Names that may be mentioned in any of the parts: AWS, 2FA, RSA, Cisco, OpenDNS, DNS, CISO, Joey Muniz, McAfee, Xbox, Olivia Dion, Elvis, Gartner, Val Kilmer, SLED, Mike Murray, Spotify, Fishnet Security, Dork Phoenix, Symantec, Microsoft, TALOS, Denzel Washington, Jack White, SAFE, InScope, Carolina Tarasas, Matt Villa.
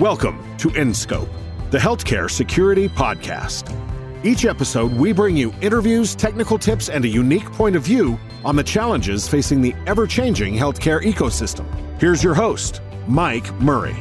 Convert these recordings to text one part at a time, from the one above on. Welcome to InScope, the healthcare security podcast. Each episode, we bring you interviews, technical tips, and a unique point of view on the challenges facing the ever-changing healthcare ecosystem. Here's your host, Mike Murray.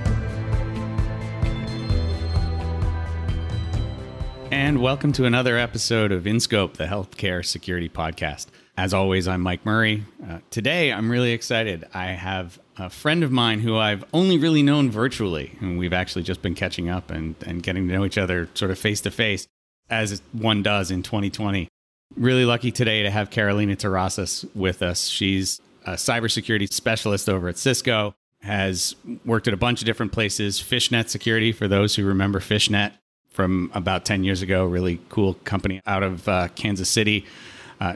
And welcome to another episode of InScope, the healthcare security podcast. As always, I'm Mike Murray. Today, I'm really excited. I have a friend of mine who I've only really known virtually, and we've actually just been catching up and getting to know each other sort of face to face, as one does in 2020. Really lucky today to have Carolina Tarasas with us. She's a cybersecurity specialist over at Cisco, has worked at a bunch of different places. Fishnet Security, for those who remember Fishnet from about 10 years ago, really cool company out of Kansas City.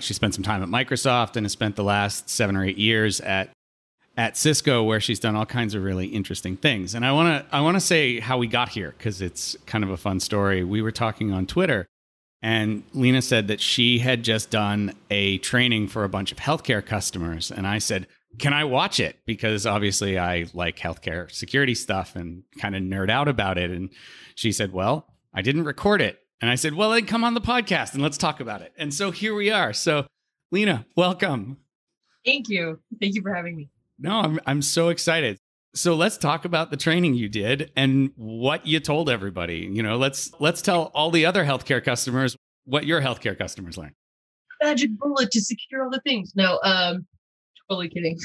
She spent some time at Microsoft and has spent the last 7 or 8 years at Cisco, where she's done all kinds of really interesting things. And I want to say how we got here, because it's kind of a fun story. We were talking on Twitter, and Lena said that she had just done a training for a bunch of healthcare customers. And I said, can I watch it? Because obviously I like healthcare security stuff and kind of nerd out about it. And she said, well, I didn't record it. And I said, well, then come on the podcast and let's talk about it. And so here we are. So Lena, welcome. Thank you. Thank you for having me. No, I'm so excited. So let's talk about the training you did and what you told everybody. You know, let's tell all the other healthcare customers what your healthcare customers learned. Magic bullet to secure all the things. No, totally kidding.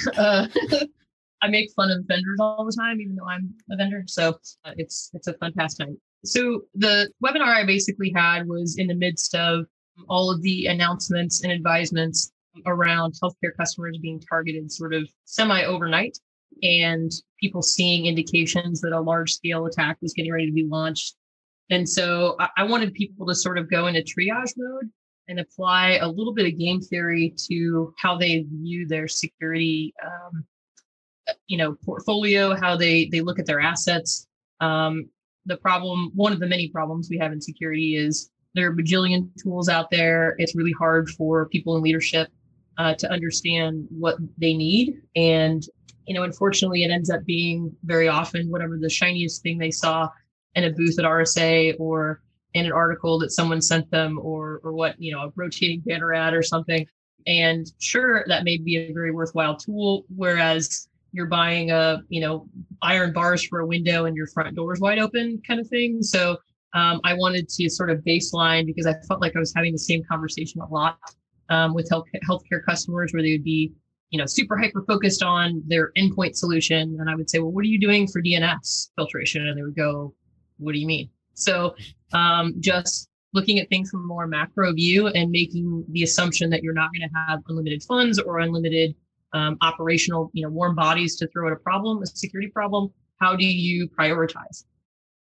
I make fun of vendors all the time, even though I'm a vendor. So it's a fun pastime. So the webinar I basically had was in the midst of all of the announcements and advisements around healthcare customers being targeted sort of semi-overnight, and people seeing indications that a large-scale attack was getting ready to be launched. And so I wanted people to sort of go into triage mode and apply a little bit of game theory to how they view their security portfolio, how they look at their assets. The problem, one of the many problems we have in security, is there are bajillion tools out there. It's really hard for people in leadership to understand what they need. And, you know, unfortunately, it ends up being very often whatever the shiniest thing they saw in a booth at RSA or in an article that someone sent them or what, you know, a rotating banner ad or something. And sure, that may be a very worthwhile tool, whereas you're buying iron bars for a window and your front door's wide open kind of thing. So I wanted to sort of baseline, because I felt like I was having the same conversation a lot with healthcare customers, where they would be, you know, super hyper focused on their endpoint solution. And I would say, well, what are you doing for DNS filtration? And they would go, what do you mean? So just looking at things from a more macro view and making the assumption that you're not going to have unlimited funds or unlimited operational, you know, warm bodies to throw at a security problem. How do you prioritize?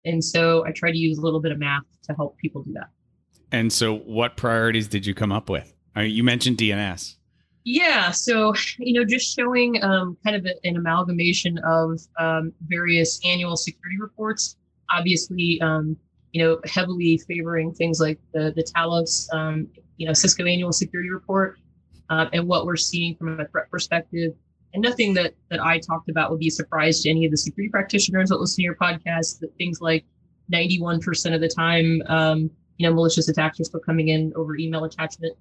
And so I try to use a little bit of math to help people do that. And so what priorities did you come up with? You mentioned DNS. Yeah. So, you know, just showing kind of an amalgamation of various annual security reports, obviously, heavily favoring things like the TALOS, Cisco annual security report. And what we're seeing from a threat perspective, and nothing that I talked about would be a surprise to any of the security practitioners that listen to your podcast, that things like 91% of the time, malicious attacks are still coming in over email attachment,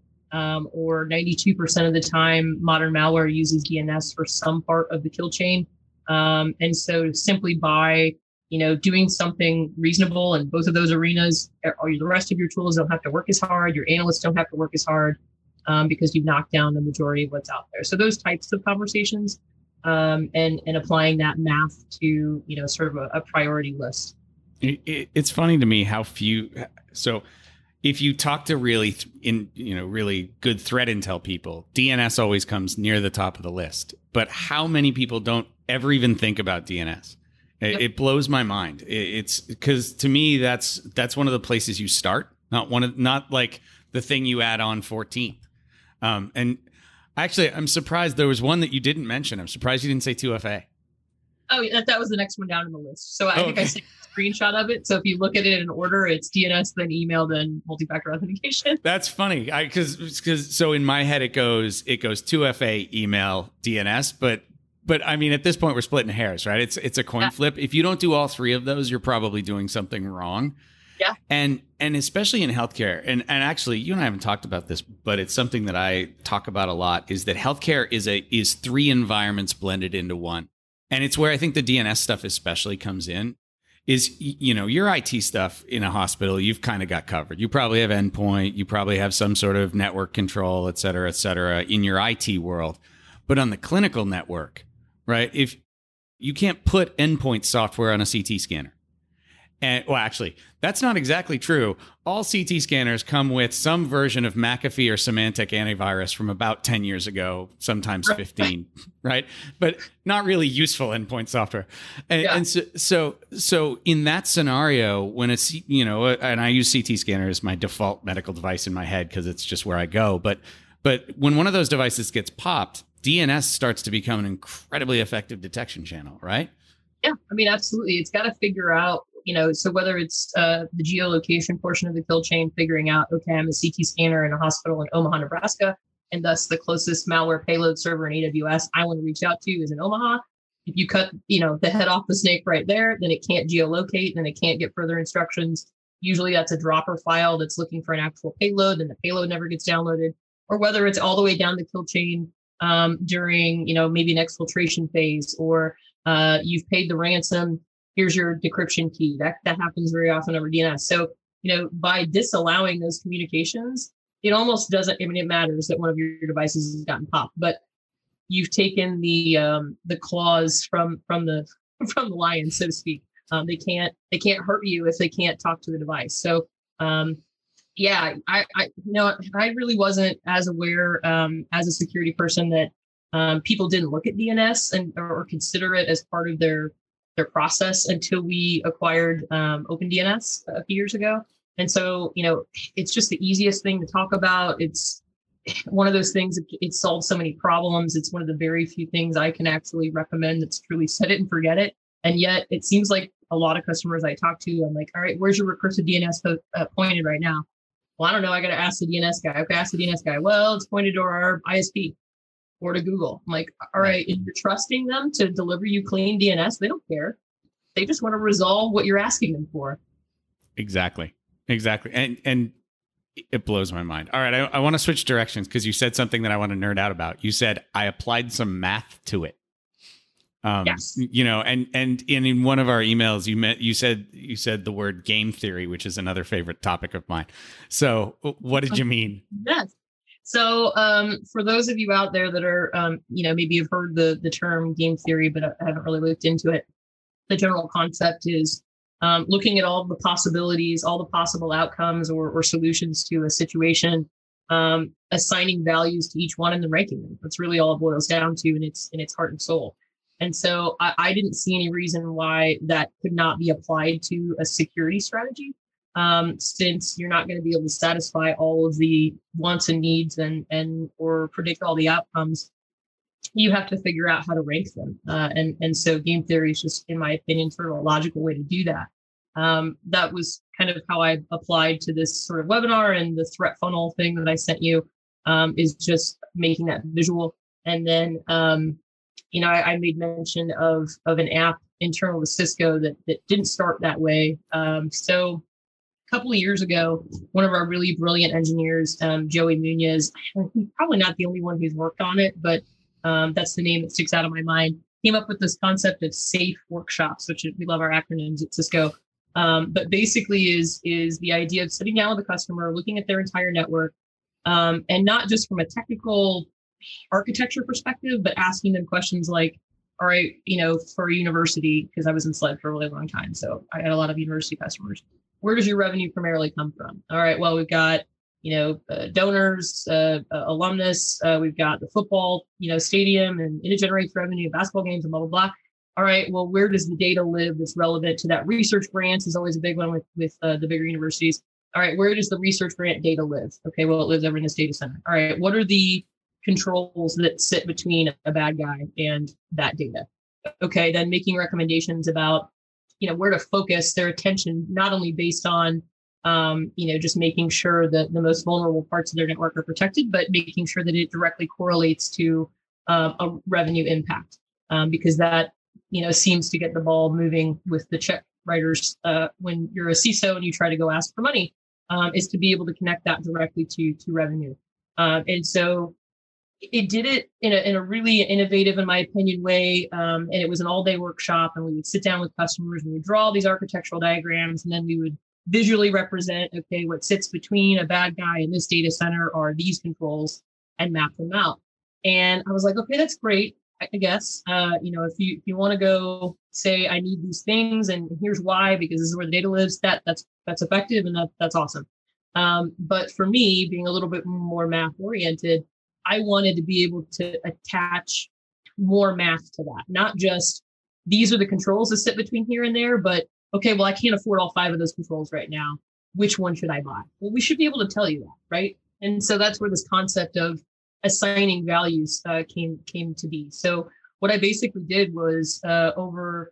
or 92% of the time, modern malware uses DNS for some part of the kill chain. And so simply by, you know, doing something reasonable in both of those arenas, the rest of your tools don't have to work as hard, your analysts don't have to work as hard, because you've knocked down the majority of what's out there. So those types of conversations and applying that math to, you know, sort of a priority list. It's funny to me how few. So if you talk to really good threat intel people, DNS always comes near the top of the list. But how many people don't ever even think about DNS? Yep. It blows my mind. It's because to me, that's one of the places you start. Not like the thing you add on 14th. And actually, I'm surprised there was one that you didn't mention. I'm surprised you didn't say 2FA. Oh, yeah, that was the next one down on the list. So I think I sent a screenshot of it. So if you look at it in order, it's DNS, then email, then multi-factor authentication. That's funny, because so in my head it goes 2FA, email, DNS, but But I mean, at this point, we're splitting hairs, right? It's a coin flip. If you don't do all three of those, you're probably doing something wrong. Yeah. And especially in healthcare, and actually, you and I haven't talked about this, but it's something that I talk about a lot, is that healthcare is three environments blended into one. And it's where I think the DNS stuff especially comes in, is, you know, your IT stuff in a hospital, you've kind of got covered. You probably have endpoint, you probably have some sort of network control, et cetera, in your IT world. But on the clinical network, right, if you can't put endpoint software on a CT scanner. And, well, actually, that's not exactly true. All CT scanners come with some version of McAfee or Symantec antivirus from about 10 years ago, sometimes 15, right? But not really useful endpoint software. And, so in that scenario, when it's, you know, and I use CT scanner as my default medical device in my head because it's just where I go. But when one of those devices gets popped, DNS starts to become an incredibly effective detection channel, right? Yeah, I mean, absolutely. It's got to figure out, you know, so whether it's the geolocation portion of the kill chain, figuring out, okay, I'm a CT scanner in a hospital in Omaha, Nebraska, and thus the closest malware payload server in AWS I want to reach out to is in Omaha. If you cut, you know, the head off the snake right there, then it can't geolocate, then it can't get further instructions. Usually that's a dropper file that's looking for an actual payload, and the payload never gets downloaded. Or whether it's all the way down the kill chain during, you know, maybe an exfiltration phase, or you've paid the ransom, here's your decryption key. That happens very often over DNS. So, you know, by disallowing those communications, it almost doesn't, I mean, it matters that one of your devices has gotten popped, but you've taken the claws from the lion, so to speak. They can't hurt you if they can't talk to the device. So, I you know, I really wasn't as aware as a security person that people didn't look at DNS or consider it as part of their process until we acquired OpenDNS a few years ago. And so, you know, it's just the easiest thing to talk about. It's one of those things, it solves so many problems. It's one of the very few things I can actually recommend that's truly set it and forget it. And yet it seems like a lot of customers I talk to, I'm like, all right, where's your recursive DNS pointed right now? Well, I don't know. I got to ask the DNS guy. Okay, ask the DNS guy. Well, it's pointed to our ISP. Or to Google. I'm like, all right, if you're trusting them to deliver you clean DNS, they don't care. They just want to resolve what you're asking them for. Exactly. And it blows my mind. All right, I want to switch directions because you said something that I want to nerd out about. You said, I applied some math to it. Yes. You know, and in one of our emails, you said the word game theory, which is another favorite topic of mine. So what did you mean? Yes. So for those of you out there that are, you know, maybe you've heard the term game theory, but I haven't really looked into it. The general concept is looking at all the possibilities, all the possible outcomes or solutions to a situation, assigning values to each one and then ranking them. That's really all it boils down to in its heart and soul. And so I didn't see any reason why that could not be applied to a security strategy. Since you're not going to be able to satisfy all of the wants and needs and or predict all the outcomes, you have to figure out how to rank them. And so game theory is just, in my opinion, sort of a logical way to do that. That was kind of how I applied to this sort of webinar, and the threat funnel thing that I sent you is just making that visual. And then, you know, I made mention of an app internal to Cisco that didn't start that way. A couple of years ago, one of our really brilliant engineers, Joey Muniz, he's probably not the only one who's worked on it, but that's the name that sticks out of my mind, came up with this concept of SAFE workshops, which we love our acronyms at Cisco. But basically is the idea of sitting down with a customer, looking at their entire network, and not just from a technical architecture perspective, but asking them questions like, all right, you know, for a university, because I was in SLED for a really long time, so I had a lot of university customers. Where does your revenue primarily come from? All right, well, we've got, you know, donors, alumnus, we've got the football, you know, stadium, and it generates revenue, basketball games, and blah, blah, blah. All right, well, where does the data live that's relevant to that? Research grants is always a big one with the bigger universities. All right, where does the research grant data live? Okay, well, it lives over in this data center. All right, what are the controls that sit between a bad guy and that data? Okay, then making recommendations about, you know, where to focus their attention, not only based on, you know, just making sure that the most vulnerable parts of their network are protected, but making sure that it directly correlates to a revenue impact. because that, you know, seems to get the ball moving with the check writers when you're a CISO and you try to go ask for money, is to be able to connect that directly to revenue. And so it did it in a really innovative, in my opinion, way. And it was an all-day workshop, and we would sit down with customers and we would draw these architectural diagrams, and then we would visually represent, okay, what sits between a bad guy and this data center are these controls, and map them out. And I was like, okay, that's great, I guess. You know, if you want to go say, I need these things and here's why, because this is where the data lives, that's effective and that's awesome. But for me, being a little bit more math oriented, I wanted to be able to attach more math to that. Not just these are the controls that sit between here and there, but okay, well, I can't afford all 5 of those controls right now. Which one should I buy? Well, we should be able to tell you that, right? And so that's where this concept of assigning values came to be. So what I basically did was over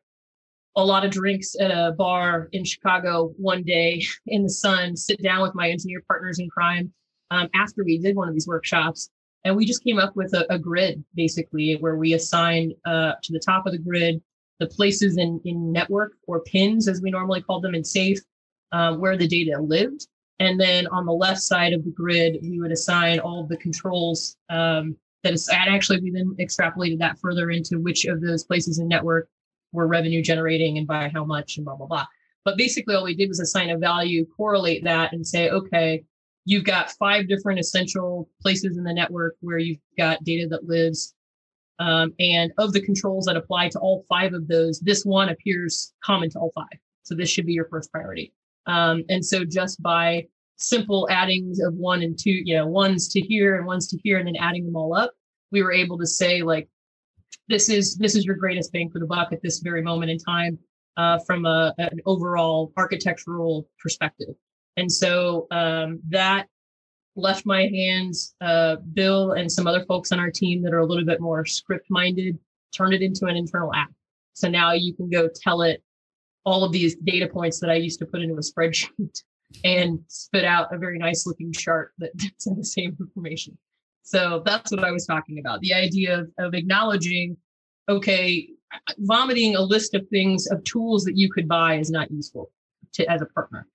a lot of drinks at a bar in Chicago one day in the sun, sit down with my engineer partners in crime after we did one of these workshops. And we just came up with a grid, basically, where we assign to the top of the grid the places in network, or pins, as we normally call them in SAFE, where the data lived. And then on the left side of the grid, we would assign all the controls and actually we then extrapolated that further into which of those places in network were revenue generating and by how much and blah, blah, blah. But basically all we did was assign a value, correlate that, and say, okay, you've got 5 different essential places in the network where you've got data that lives. And of the controls that apply to all 5 of those, this one appears common to all 5. So this should be your first priority. And so just by simple addings of 1 and 2, you know, ones to here and ones to here, and then adding them all up, we were able to say, like, this is your greatest bang for the buck at this very moment in time, from an overall architectural perspective. And so that left my hands. Bill and some other folks on our team that are a little bit more script minded turned it into an internal app. So now you can go tell it all of these data points that I used to put into a spreadsheet and spit out a very nice looking chart that's in the same information. So that's what I was talking about. The idea of acknowledging, okay, vomiting a list of things, of tools that you could buy is not useful as a partner.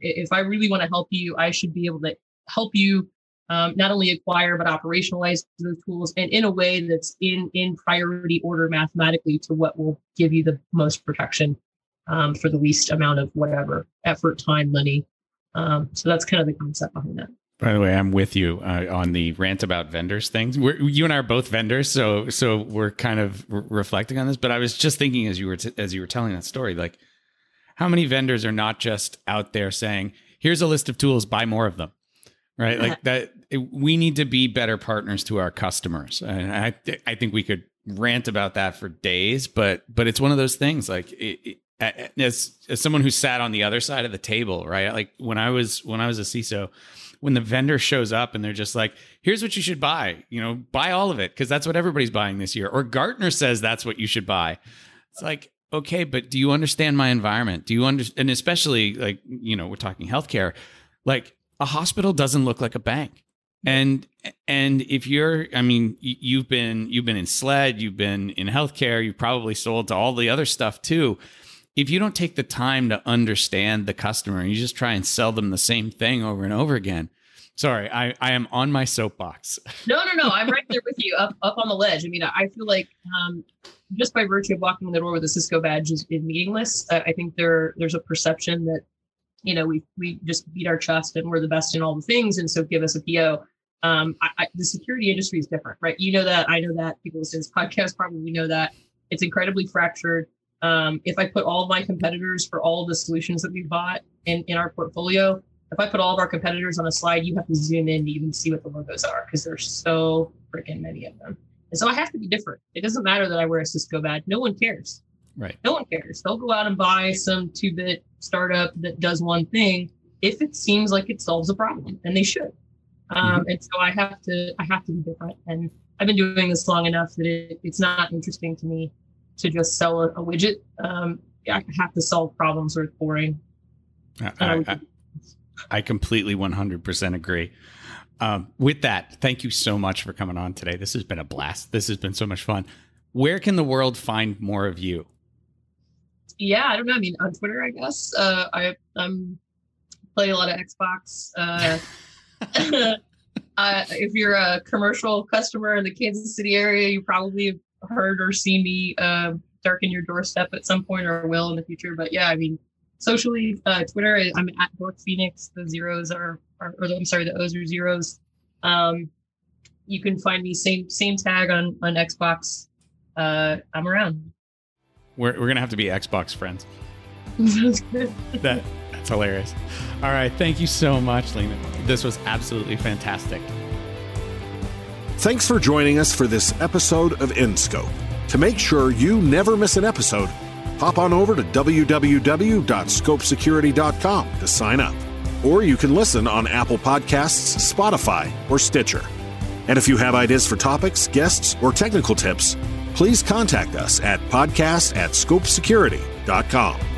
If I really want to help you, I should be able to help you not only acquire, but operationalize those tools, and in a way that's in priority order mathematically to what will give you the most protection for the least amount of whatever effort, time, money. So that's kind of the concept behind that. By the way, I'm with you on the rant about vendors things. You and I are both vendors, so we're kind of reflecting on this. But I was just thinking as you were telling that story, like, how many vendors are not just out there saying, "Here's a list of tools, buy more of them." Right. Like that, we need to be better partners to our customers. And I think we could rant about that for days, but it's one of those things, like as someone who sat on the other side of the table, right? Like when I was a CISO, when the vendor shows up and they're just like, here's what you should buy, buy all of it, 'cause that's what everybody's buying this year. Or Gartner says that's what you should buy. It's like, okay, but do you understand my environment? Do you understand? And especially like, we're talking healthcare, like, a hospital doesn't look like a bank. And if you're, I mean, you've been in SLED, you've been in healthcare, you've probably sold to all the other stuff too. If you don't take the time to understand the customer and you just try and sell them the same thing over and over again. Sorry, I am on my soapbox. No. I'm right there with you up on the ledge. I mean, I feel like just by virtue of walking in the door with a Cisco badge is meaningless. I think there's a perception that, we just beat our chest and we're the best in all the things, and so give us a PO. The security industry is different, right? You know that. I know that. People listening to this podcast probably know that. It's incredibly fractured. If I put all of my competitors for all the solutions that we bought in our portfolio, if I put all of our competitors on a slide, you have to zoom in to even see what the logos are, because there's so freaking many of them. And so I have to be different. It doesn't matter that I wear a Cisco badge. No one cares. Right. No one cares. They'll go out and buy some 2-bit startup that does one thing if it seems like it solves a problem, and they should. And so I have to be different. And I've been doing this long enough that it's not interesting to me to just sell a widget. I have to solve problems or it's boring. I completely 100% agree. With that, thank you so much for coming on today. This has been a blast. This has been so much fun. Where can the world find more of you? Yeah, I don't know. I mean, on Twitter, I guess. I'm play a lot of Xbox. If you're a commercial customer in the Kansas City area, you probably have heard or seen me darken your doorstep at some point, or will in the future. But yeah, I mean, socially, Twitter, I'm at Dork Phoenix. The zeros are or I'm sorry, the O's are zeros. You can find me same tag on Xbox. I'm around. We're gonna have to be Xbox friends. That's good. That's hilarious. All right, thank you so much, Lena. This was absolutely fantastic. Thanks for joining us for this episode of InScope. To make sure you never miss an episode, hop on over to www.scopesecurity.com to sign up. Or you can listen on Apple Podcasts, Spotify, or Stitcher. And if you have ideas for topics, guests, or technical tips, please contact us at podcast@scopesecurity.com.